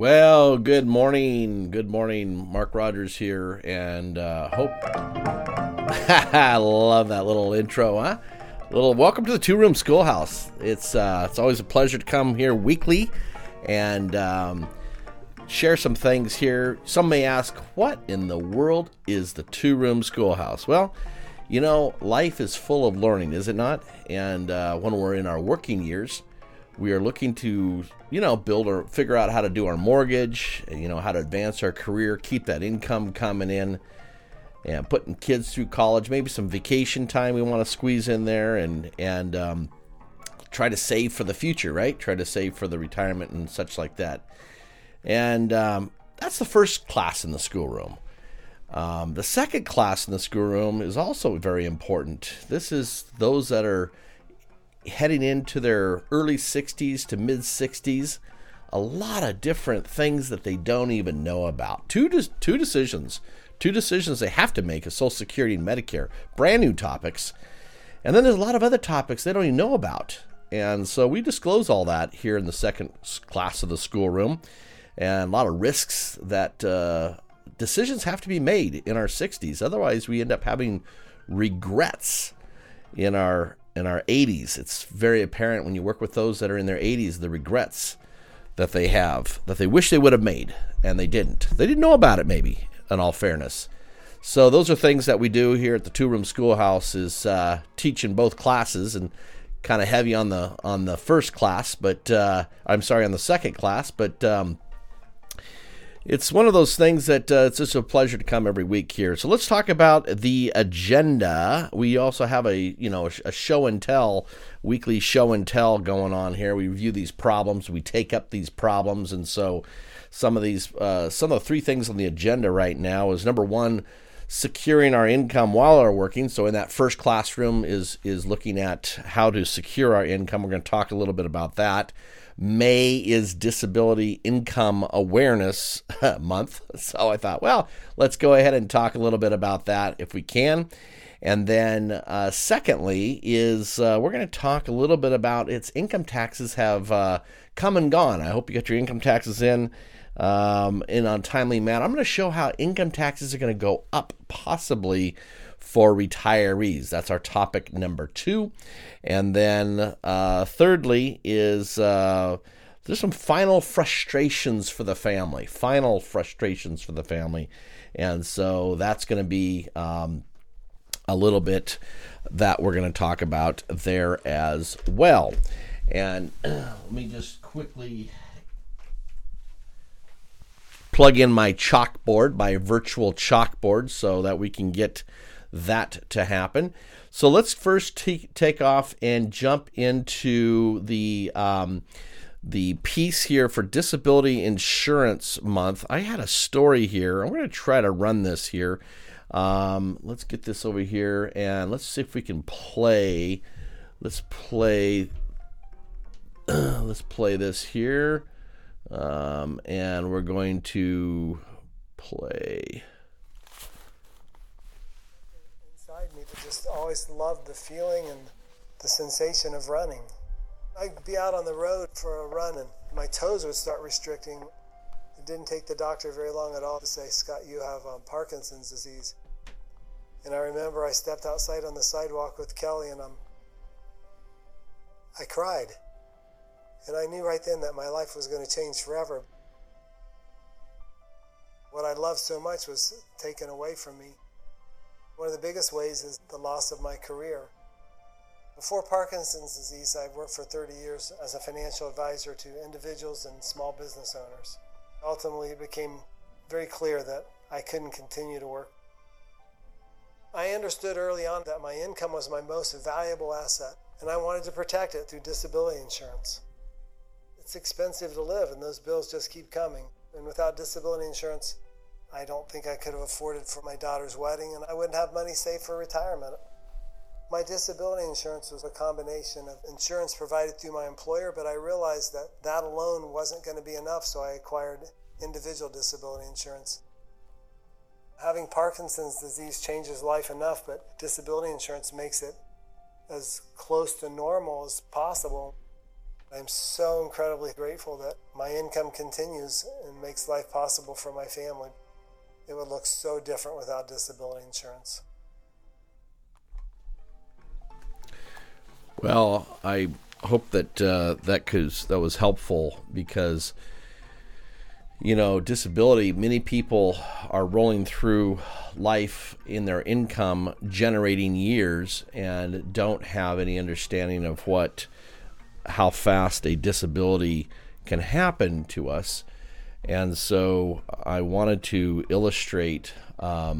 Well, good morning. Good morning. Mark Rogers here, and hope. I love that little intro, huh? Little welcome to the two-room schoolhouse. It's always a pleasure to come here weekly and share some things here. Some may ask, what in the world is the two-room schoolhouse? Well, you know, life is full of learning, is it not? And when we're in our working years, we are looking to, you know, build or figure out how to do our mortgage, you know, how to advance our career, keep that income coming in, and putting kids through college, maybe some vacation time we want to squeeze in there, and try to save for the future, right? Try to save for the retirement and such like that. And that's the first class in the schoolroom. The second class in the schoolroom is also very important. This is those that are heading into their early 60s to mid 60s, a lot of different things that they don't even know about. Two decisions they have to make is Social Security and Medicare, brand new topics. And then there's a lot of other topics they don't even know about. And so we disclose all that here in the second class of the schoolroom, and a lot of risks that decisions have to be made in our 60s. Otherwise, we end up having regrets in our 80s. It's very apparent when you work with those that are in their 80s, the regrets that they have, that they wish they would have made, and they didn't. They didn't know about it, maybe, in all fairness. So those are things that we do here at the two-room schoolhouse, is teach in both classes, and kind of heavy on the first class, but on the second class. But it's one of those things that it's just a pleasure to come every week here. So let's talk about the agenda. We also have a show and tell, weekly show and tell going on here. We review these problems, we take up these problems, and so some of the three things on the agenda right now is, number one, securing our income while we're working. So in that first classroom is looking at how to secure our income. We're going to talk a little bit about that. May is Disability Income Awareness Month. So I thought, well, let's go ahead and talk a little bit about that if we can. And then secondly is we're going to talk a little bit about its income taxes have come and gone. I hope you get your income taxes in on timely manner. I'm going to show how income taxes are going to go up possibly for retirees. That's our topic number two. And then thirdly is there's some final frustrations for the family. And so that's going to be a little bit that we're going to talk about there as well. And let me just quickly plug in my chalkboard, my virtual chalkboard, so that we can get that to happen. So let's first take off and jump into the piece here for Disability Insurance Month. I had a story here. I'm going to try to run this here. Let's get this over here, and let's see if we can play. Let's play this here, and we're going to play. Me to just always love the feeling and the sensation of running. I'd be out on the road for a run and my toes would start restricting. It didn't take the doctor very long at all to say, Scott, you have Parkinson's disease. And I remember I stepped outside on the sidewalk with Kelly and I cried. And I knew right then that my life was going to change forever. What I loved so much was taken away from me. One of the biggest ways is the loss of my career. Before Parkinson's disease, I worked for 30 years as a financial advisor to individuals and small business owners. Ultimately, it became very clear that I couldn't continue to work. I understood early on that my income was my most valuable asset, and I wanted to protect it through disability insurance. It's expensive to live, and those bills just keep coming. And without disability insurance, I don't think I could have afforded for my daughter's wedding, and I wouldn't have money saved for retirement. My disability insurance was a combination of insurance provided through my employer, but I realized that alone wasn't going to be enough, so I acquired individual disability insurance. Having Parkinson's disease changes life enough, but disability insurance makes it as close to normal as possible. I'm so incredibly grateful that my income continues and makes life possible for my family. It would look so different without disability insurance. Well, I hope that that was helpful, because, you know, disability, many people are rolling through life in their income generating years and don't have any understanding of how fast a disability can happen to us. And so I wanted to illustrate a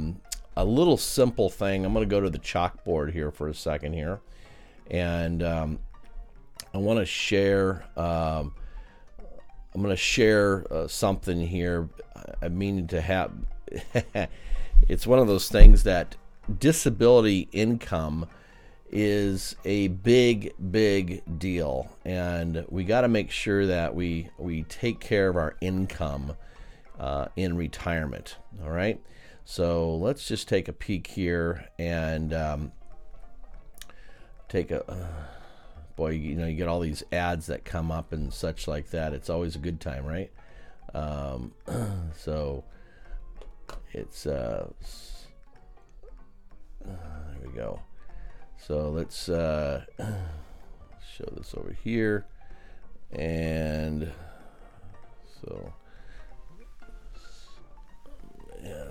little simple thing. I'm going to go to the chalkboard here for a second here. And I want to share, something here. I mean to have, it's one of those things that disability income is a big deal, and we got to make sure that we take care of our income in retirement. All right, so let's just take a peek here and take a boy, you know, you get all these ads that come up and such like that. It's always a good time, right? So it's there we go. So let's show this over here, and so, yeah,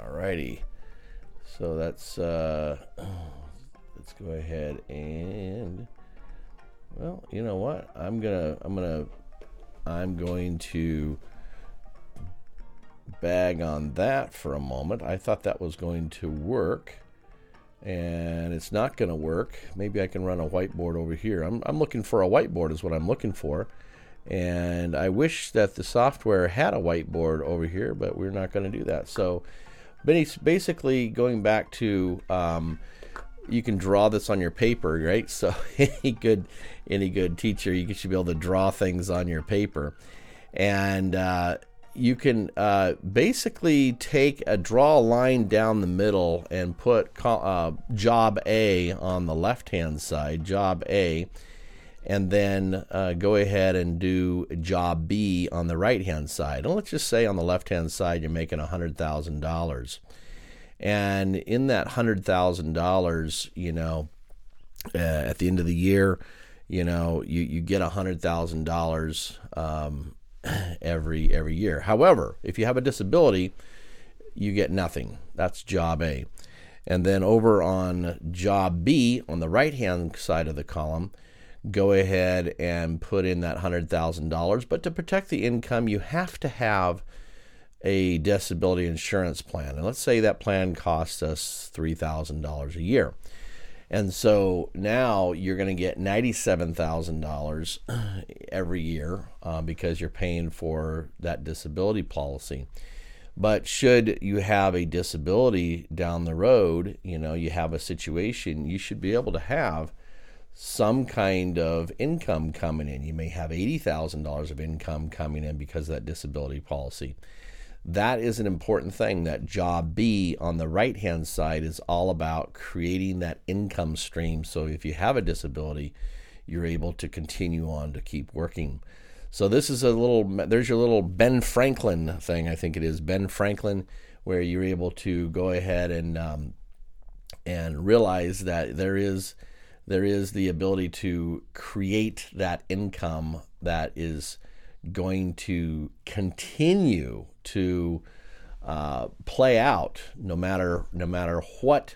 alrighty. So that's let's go ahead and, well, you know what? I'm going to bag on that for a moment. I thought that was going to work. And it's not going to work. Maybe I can run a whiteboard over here. I'm looking for a whiteboard is what I'm looking for. And I wish that the software had a whiteboard over here, but we're not going to do that. So basically going back to, you can draw this on your paper, right? So any good teacher, you should be able to draw things on your paper. And you can basically draw a line down the middle and put job A on the left-hand side, job A, and then go ahead and do job B on the right-hand side. And let's just say on the left-hand side, you're making $100,000. And in that $100,000, you know, at the end of the year, you know, you get $100,000, every year. However, if you have a disability, you get nothing. That's job A. And then over on job B on the right hand side of the column, go ahead and put in that $100,000. But to protect the income, you have to have a disability insurance plan. And let's say that plan costs us $3,000 a year. And so now you're going to get $97,000 every year because you're paying for that disability policy. But should you have a disability down the road, you know, you have a situation, you should be able to have some kind of income coming in. You may have $80,000 of income coming in because of that disability policy. That is an important thing. That job B on the right-hand side is all about creating that income stream. So if you have a disability, you're able to continue on to keep working. So this is there's your little Ben Franklin thing. I think it is Ben Franklin, where you're able to go ahead and realize that there is the ability to create that income that is going to continue to play out no matter what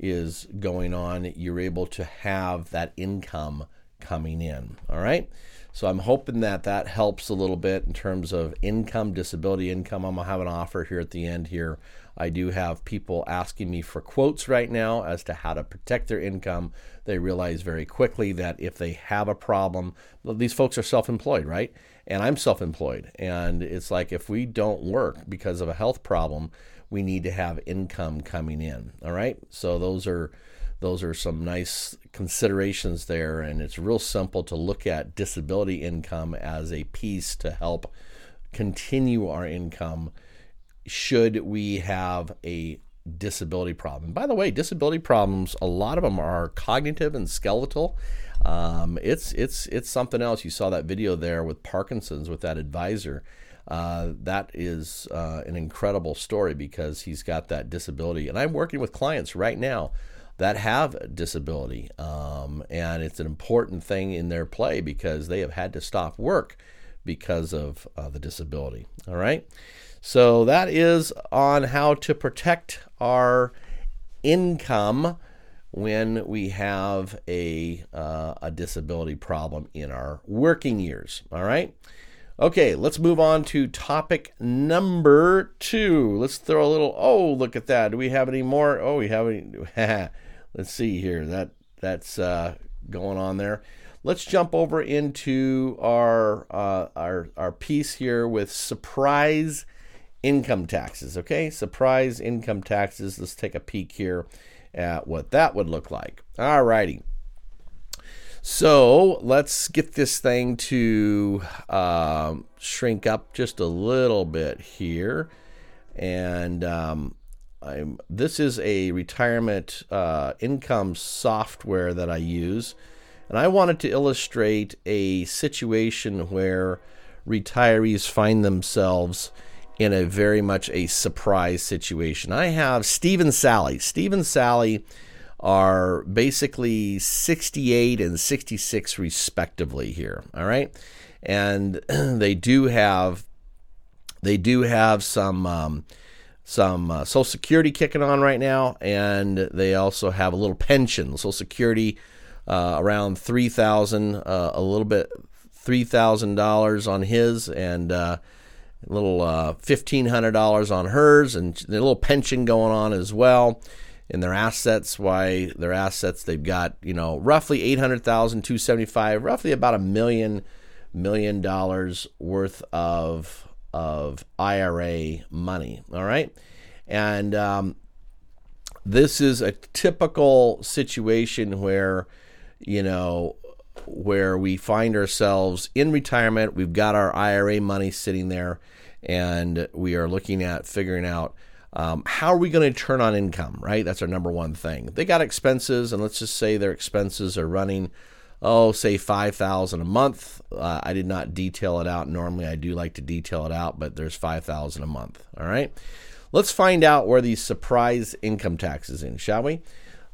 is going on. You're able to have that income coming in. All right, so I'm hoping that helps a little bit in terms of income, disability income. I'm gonna have an offer here at the end here. I do have people asking me for quotes right now as to how to protect their income. They realize very quickly that if they have a problem, these folks are self-employed, right? And I'm self-employed. And it's like, if we don't work because of a health problem, we need to have income coming in. All right. So those are some nice considerations there. And it's real simple to look at disability income as a piece to help continue our income should we have a disability problem. And by the way, disability problems, a lot of them are cognitive and skeletal. It's something else. You saw that video there with Parkinson's, with that advisor. That is an incredible story because he's got that disability. And I'm working with clients right now that have a disability. And it's an important thing in their play because they have had to stop work because of the disability. All right. So that is on how to protect our income when we have a disability problem in our working years. All right. Okay, let's move on to topic number 2. Let's throw a little, oh, look at that. Do we have any more? Oh, we have any. Let's see here. That's going on there. Let's jump over into our piece here with surprise income taxes, okay? Surprise income taxes. Let's take a peek here at what that would look like. All righty. So let's get this thing to shrink up just a little bit here. And this is a retirement income software that I use. And I wanted to illustrate a situation where retirees find themselves in a very much a surprise situation. I have Steve and Sally. Steve and Sally are basically 68 and 66 respectively here, all right? And they do have some Social Security kicking on right now, and they also have a little pension, Social Security around $3,000, a little bit $3,000 on his, and a little $1,500 on hers, and a little pension going on as well. And their assets, they've got, roughly $800,275, roughly about $1 million worth of IRA money. All right. And this is a typical situation where we find ourselves in retirement. We've got our IRA money sitting there, and we are looking at figuring out how are we going to turn on income, right? That's our number one thing. They got expenses, and let's just say their expenses are running, say $5,000 a month. I did not detail it out. Normally, I do like to detail it out, but there's $5,000 a month, all right? Let's find out where these surprise income taxes in, shall we?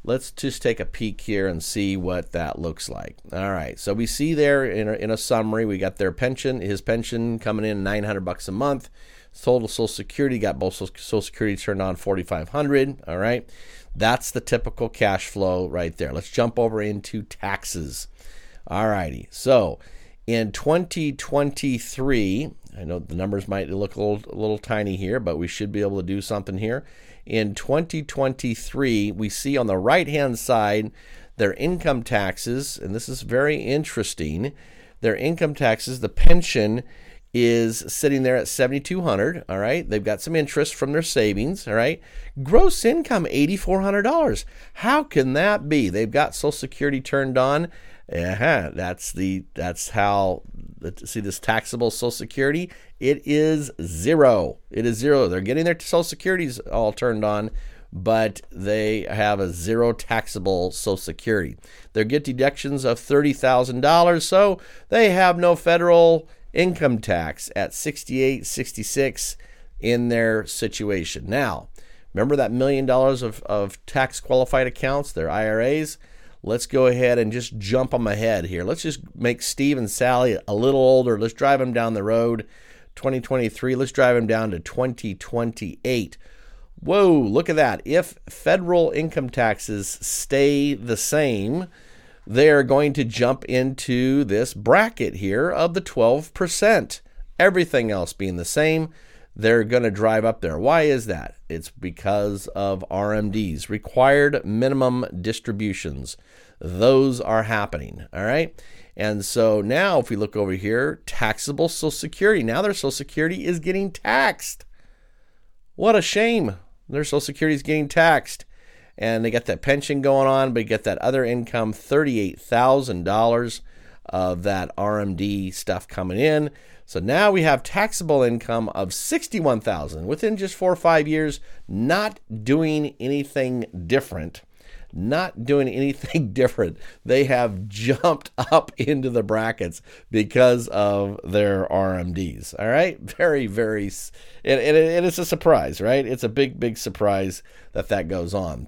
Let's just take a peek here and see what that looks like. All right, so we see there in a summary, we got their pension, his pension coming in $900 a month. Total Social Security, got both Social Security turned on $4,500, all right? That's the typical cash flow right there. Let's jump over into taxes. All righty. So in 2023, I know the numbers might look a little tiny here, but we should be able to do something here. In 2023, we see on the right-hand side their income taxes, and this is very interesting. Their income taxes, the pension is sitting there at $7,200, all right? They've got some interest from their savings, all right? Gross income, $8,400. How can that be? They've got Social Security turned on. See this taxable Social Security? It is zero. It is zero. They're getting their Social Securities all turned on, but they have a zero taxable Social Security. They get deductions of $30,000, so they have no federal income tax at 68, 66 in their situation. Now, remember that $1 million of tax qualified accounts, their IRAs? Let's go ahead and just jump them ahead here. Let's just make Steve and Sally a little older. Let's drive them down the road, 2023. Let's drive them down to 2028. Whoa, look at that. If federal income taxes stay the same, they're going to jump into this bracket here of the 12%. Everything else being the same, they're going to drive up there. Why is that? It's because of RMDs, required minimum distributions. Those are happening, all right? And so now if we look over here, taxable Social Security. Now their Social Security is getting taxed. What a shame. Their Social Security is getting taxed. And they got that pension going on, but you get that other income, $38,000 of that RMD stuff coming in. So now we have taxable income of $61,000 within just 4 or 5 years, not doing anything different. They have jumped up into the brackets because of their RMDs. All right. Very, very, and it's a surprise, right? It's a big, big surprise that that goes on.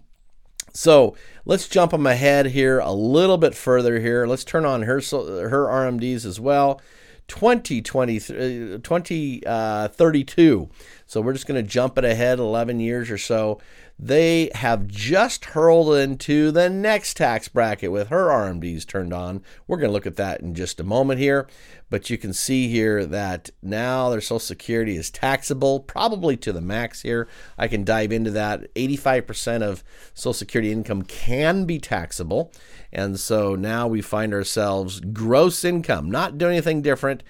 So let's jump them ahead here a little bit further here. Let's turn on her RMDs as well. 2032. So we're just going to jump it ahead 11 years or so. They have just hurled into the next tax bracket with her RMDs turned on. We're going to look at that in just a moment here. But you can see here that now their Social Security is taxable, probably to the max here. I can dive into that. 85% of Social Security income can be taxable. And so now we find ourselves gross income, not doing anything different.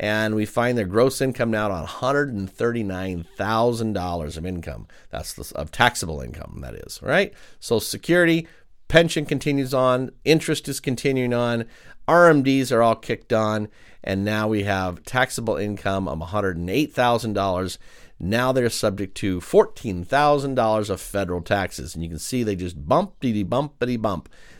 And we find their gross income now on $139,000 of income. That's of taxable income, that is, right? Social Security, pension continues on, interest is continuing on, RMDs are all kicked on, and now we have taxable income of $108,000. Now they're subject to $14,000 of federal taxes. And you can see they just bumpity bump.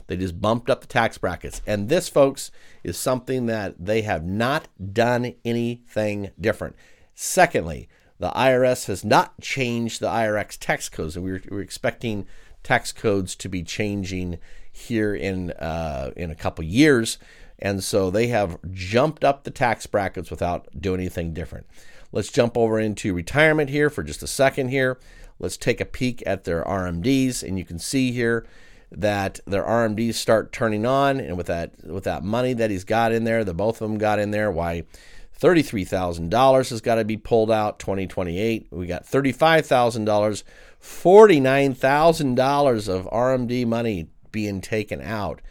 They just bumped up the tax brackets. And this, folks, is something that they have not done anything different. Secondly, the IRS has not changed the IRS tax codes. And we're expecting tax codes to be changing here in a couple years. And so they have jumped up the tax brackets without doing anything different. Let's jump over into retirement here for just a second here. Let's take a peek at their RMDs, and you can see here that their RMDs start turning on, and with that money that he's got in there, the both of them got in there, why $33,000 has got to be pulled out, 2028. We got $35,000, $49,000 of RMD money being taken out.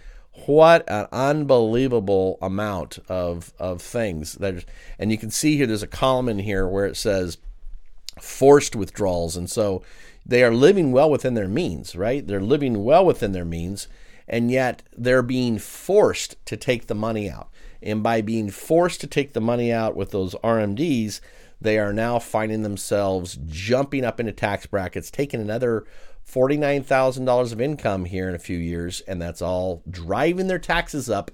What an unbelievable amount of things. And you can see here, there's a column in here where it says forced withdrawals. And so they are living well within their means, right? They're living well within their means, and yet they're being forced to take the money out. And by being forced to take the money out with those RMDs, they are now finding themselves jumping up into tax brackets, taking another $49,000 of income here in a few years, and that's all driving their taxes up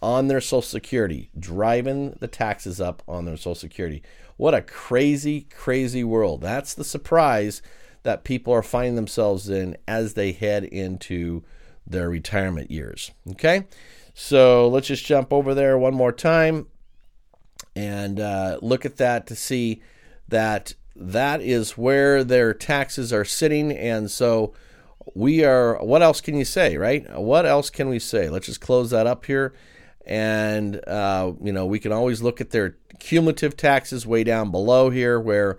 on their Social Security, What a crazy, crazy world. That's the surprise that people are finding themselves in as they head into their retirement years, okay? So let's just jump over there one more time and look at that to see that that is where their taxes are sitting. And so we are, what else can you say, right? What else can we say? Let's just close that up here. And, we can always look at their cumulative taxes way down below here where,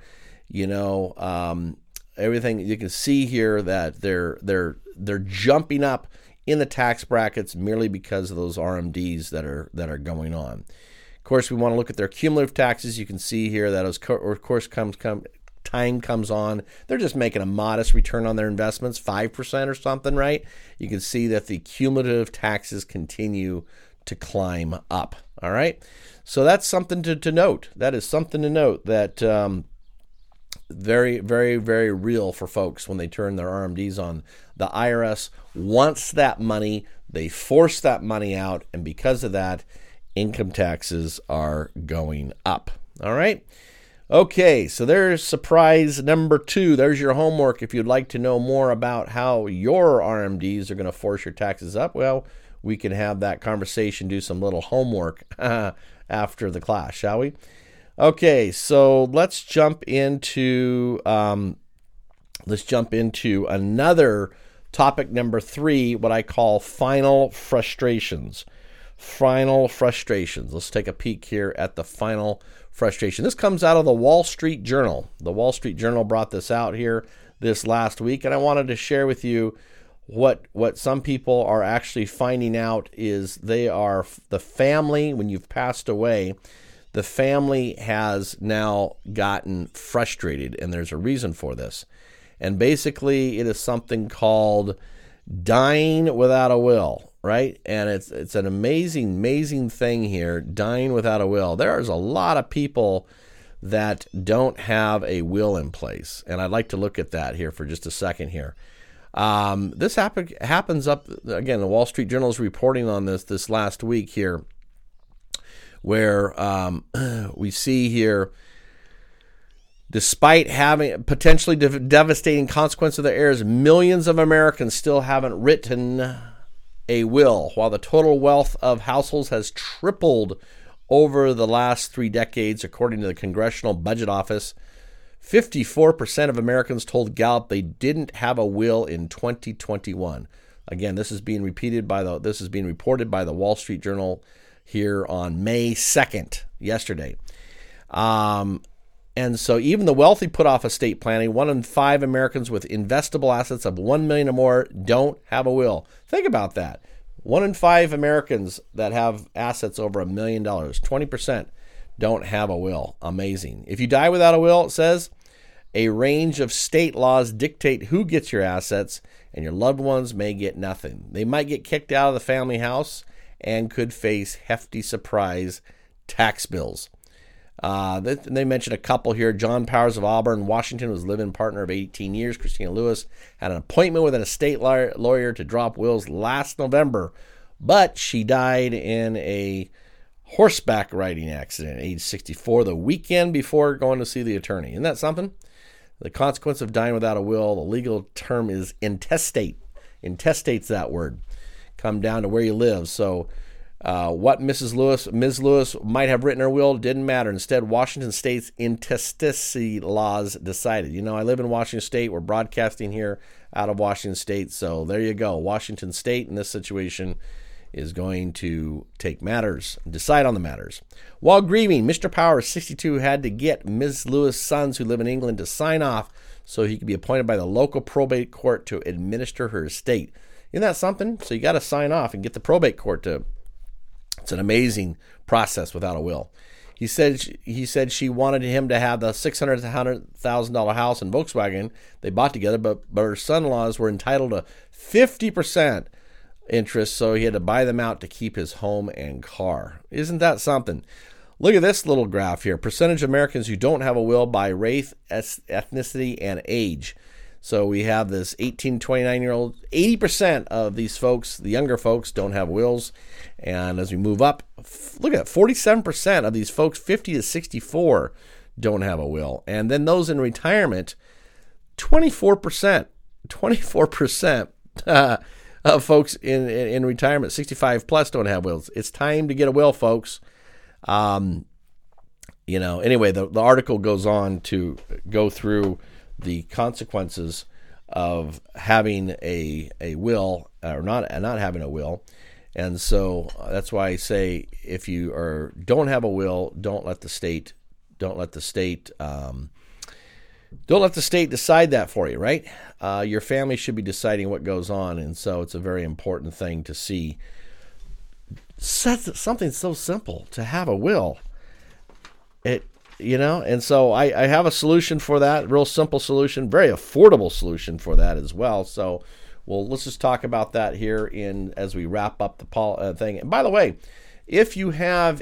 everything you can see here that they're jumping up in the tax brackets merely because of those RMDs that are going on. Of course, we want to look at their cumulative taxes. You can see here that as of course time comes on, they're just making a modest return on their investments, 5% or something, right? You can see that the cumulative taxes continue to climb up. All right, so that's something to note. That is something to note that very, very, very real for folks when they turn their RMDs on. The IRS wants that money. They force that money out, and because of that, income taxes are going up. All right. Okay. So there's surprise number 2. There's your homework. If you'd like to know more about how your RMDs are going to force your taxes up, well, we can have that conversation, do some little homework after the class, shall we? Okay. So let's jump into another topic, number 3, what I call final frustrations. Let's take a peek here at the final frustration. This comes out of the Wall Street Journal. The Wall Street Journal brought this out here this last week, and I wanted to share with you what some people are actually finding out is they are the family, when you've passed away, the family has now gotten frustrated, and there's a reason for this. And basically, it is something called dying without a will. right? And it's an amazing, amazing thing here, dying without a will. There's a lot of people that don't have a will in place, and I'd like to look at that here for just a second here. This happens up, again, the Wall Street Journal is reporting on this last week here, where we see here, despite having potentially devastating consequence of their heirs, millions of Americans still haven't written a will, while the total wealth of households has tripled over the last 3 decades, according to the Congressional Budget Office. 54% of Americans told Gallup they didn't have a will in 2021. Again, this is being reported by the Wall Street Journal here on May 2nd, yesterday. And so even the wealthy put off estate planning. 1 in 5 Americans with investable assets of $1 million or more don't have a will. Think about that. 1 in 5 Americans that have assets over $1 million, 20%, don't have a will. Amazing. If you die without a will, it says, a range of state laws dictate who gets your assets, and your loved ones may get nothing. They might get kicked out of the family house and could face hefty surprise tax bills. They mentioned a couple here. John Powers of Auburn, Washington, was live-in partner of 18 years. Christina Lewis had an appointment with an estate lawyer to drop wills last November, but she died in a horseback riding accident at age 64 the weekend before going to see the attorney. Isn't that something? The consequence of dying without a will, the legal term is intestate. Intestate's that word. Come down to where you live. So what Ms. Lewis might have written her will didn't matter. Instead, Washington State's intestacy laws decided. You know, I live in Washington State. We're broadcasting here out of Washington State. So there you go. Washington State in this situation is going to decide on the matters. While grieving, Mr. Powers, 62, had to get Ms. Lewis' sons, who live in England, to sign off so he could be appointed by the local probate court to administer her estate. Isn't that something? So you got to sign off and get the probate court to. It's an amazing process without a will. He said she wanted him to have the $600,000 house and Volkswagen they bought together, but her son-in-laws were entitled to 50% interest, so he had to buy them out to keep his home and car. Isn't that something? Look at this little graph here. Percentage of Americans who don't have a will by race, ethnicity, and age. So we have this 18, 29-year-old, 80% of these folks, the younger folks, don't have wills. And as we move up, look at 47% of these folks, 50 to 64, don't have a will. And then those in retirement, 24% of folks in retirement, 65 plus, don't have wills. It's time to get a will, folks. Anyway, the article goes on to go through the consequences of having a will or not having a will. And so that's why I say if you don't have a will, don't let the state decide that for you, right? Your family should be deciding what goes on. And so it's a very important thing to see. Something so simple to have a will. And so I have a solution for that, real simple solution, very affordable solution for that as well. So, let's just talk about that here as we wrap up the thing. And by the way, if you have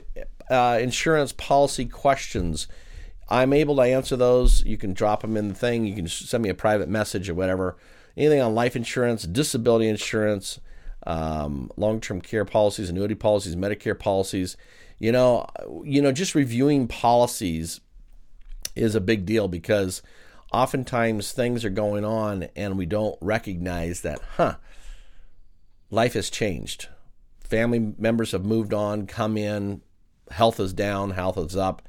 insurance policy questions, I'm able to answer those. You can drop them in the thing. You can send me a private message or whatever. Anything on life insurance, disability insurance, long-term care policies, annuity policies, Medicare policies. Just reviewing policies is a big deal because oftentimes things are going on and we don't recognize that, life has changed. Family members have moved on, come in, health is down, health is up,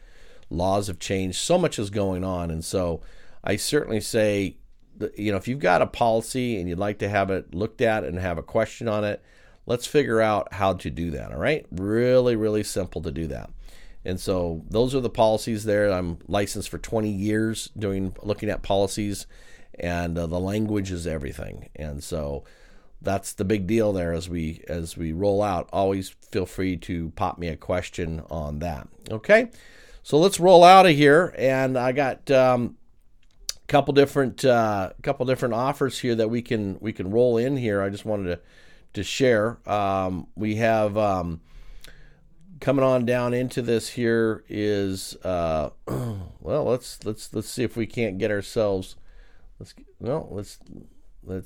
laws have changed. So much is going on. And so I certainly say, if you've got a policy and you'd like to have it looked at and have a question on it, let's figure out how to do that, all right? Really, really simple to do that. And so those are the policies there. I'm licensed for 20 years looking at policies, and the language is everything. And so that's the big deal there as we roll out. Always feel free to pop me a question on that, okay? So let's roll out of here, and I got a couple different offers here that we can roll in here. I just wanted to to share. We have coming on down into this here is well, let's see if we can't get ourselves. Let's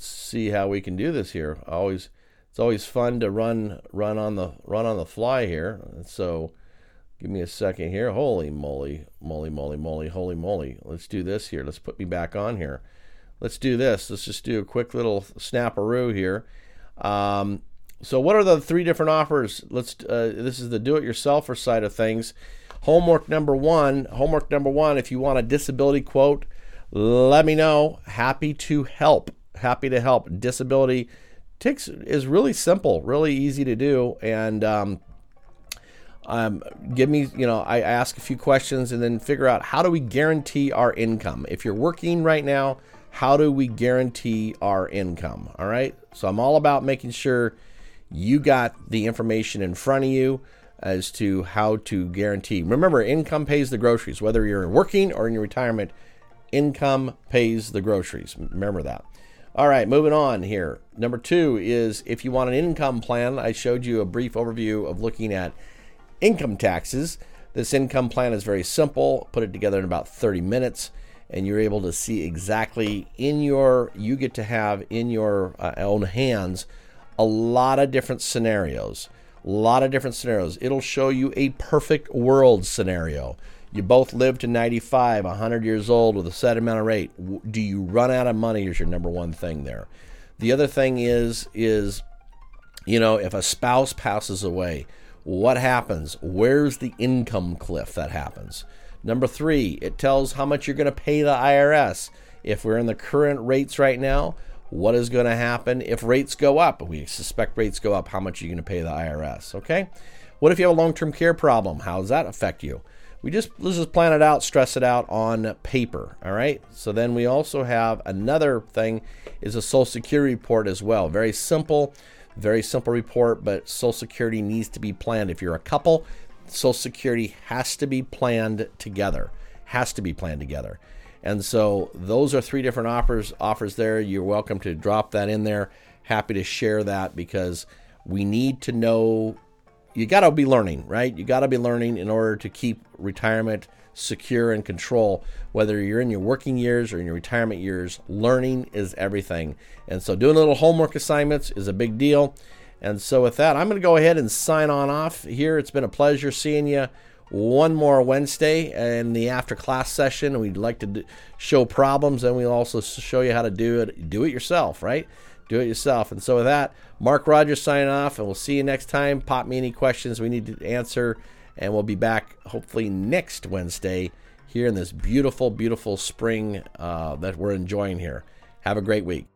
see how we can do this here. It's always fun to run on the fly here. So give me a second here. Holy moly. Let's do this here. Let's put me back on here. Let's do this. Let's just do a quick little snapperoo here. So what are the three different offers? This is the do-it-yourselfer side of things. Homework number one, if you want a disability quote, let me know. Happy to help. Disability is really simple, really easy to do, and give me, I ask a few questions and then figure out, how do we guarantee our income? If you're working right now, how do we guarantee our income? All right, so I'm all about making sure you got the information in front of you as to how to guarantee. Remember, income pays the groceries, whether you're working or in your retirement. Income pays the groceries. Remember that. All right, moving on here. Number two is, if you want an income plan, I showed you a brief overview of looking at income taxes. This income plan is very simple. Put it together in about 30 minutes, and you're able to see exactly you get to have in your own hands a lot of different scenarios. It'll show you a perfect world scenario. You both live to 95, 100 years old with a set amount of rate. Do you run out of money is your number one thing there. The other thing is if a spouse passes away, what happens? Where's the income cliff that happens? Number three, it tells how much you're going to pay the IRS. If we're in the current rates right now, what is going to happen if rates go up? We suspect rates go up. How much are you going to pay the IRS? Okay. What if you have a long-term care problem? How does that affect you? Let's just plan it out, stress it out on paper, all right? So then we also have another thing is a Social Security report as well. Very simple report, but Social Security needs to be planned. If you're a couple, Social Security has to be planned together. And so those are three different offers there. You're welcome to drop that in there. Happy to share that, because we need to know. You got to be learning, right? You got to be learning in order to keep retirement secure and control. Whether you're in your working years or in your retirement years, learning is everything. And so doing little homework assignments is a big deal. And so with that, I'm going to go ahead and sign on off here. It's been a pleasure seeing you one more Wednesday in the after-class session. We'd like to show problems, and we'll also show you how to do it yourself, right? Do it yourself. And so with that, Mark Rogers signing off, and we'll see you next time. Pop me any questions we need to answer, and we'll be back hopefully next Wednesday here in this beautiful, beautiful spring that we're enjoying here. Have a great week.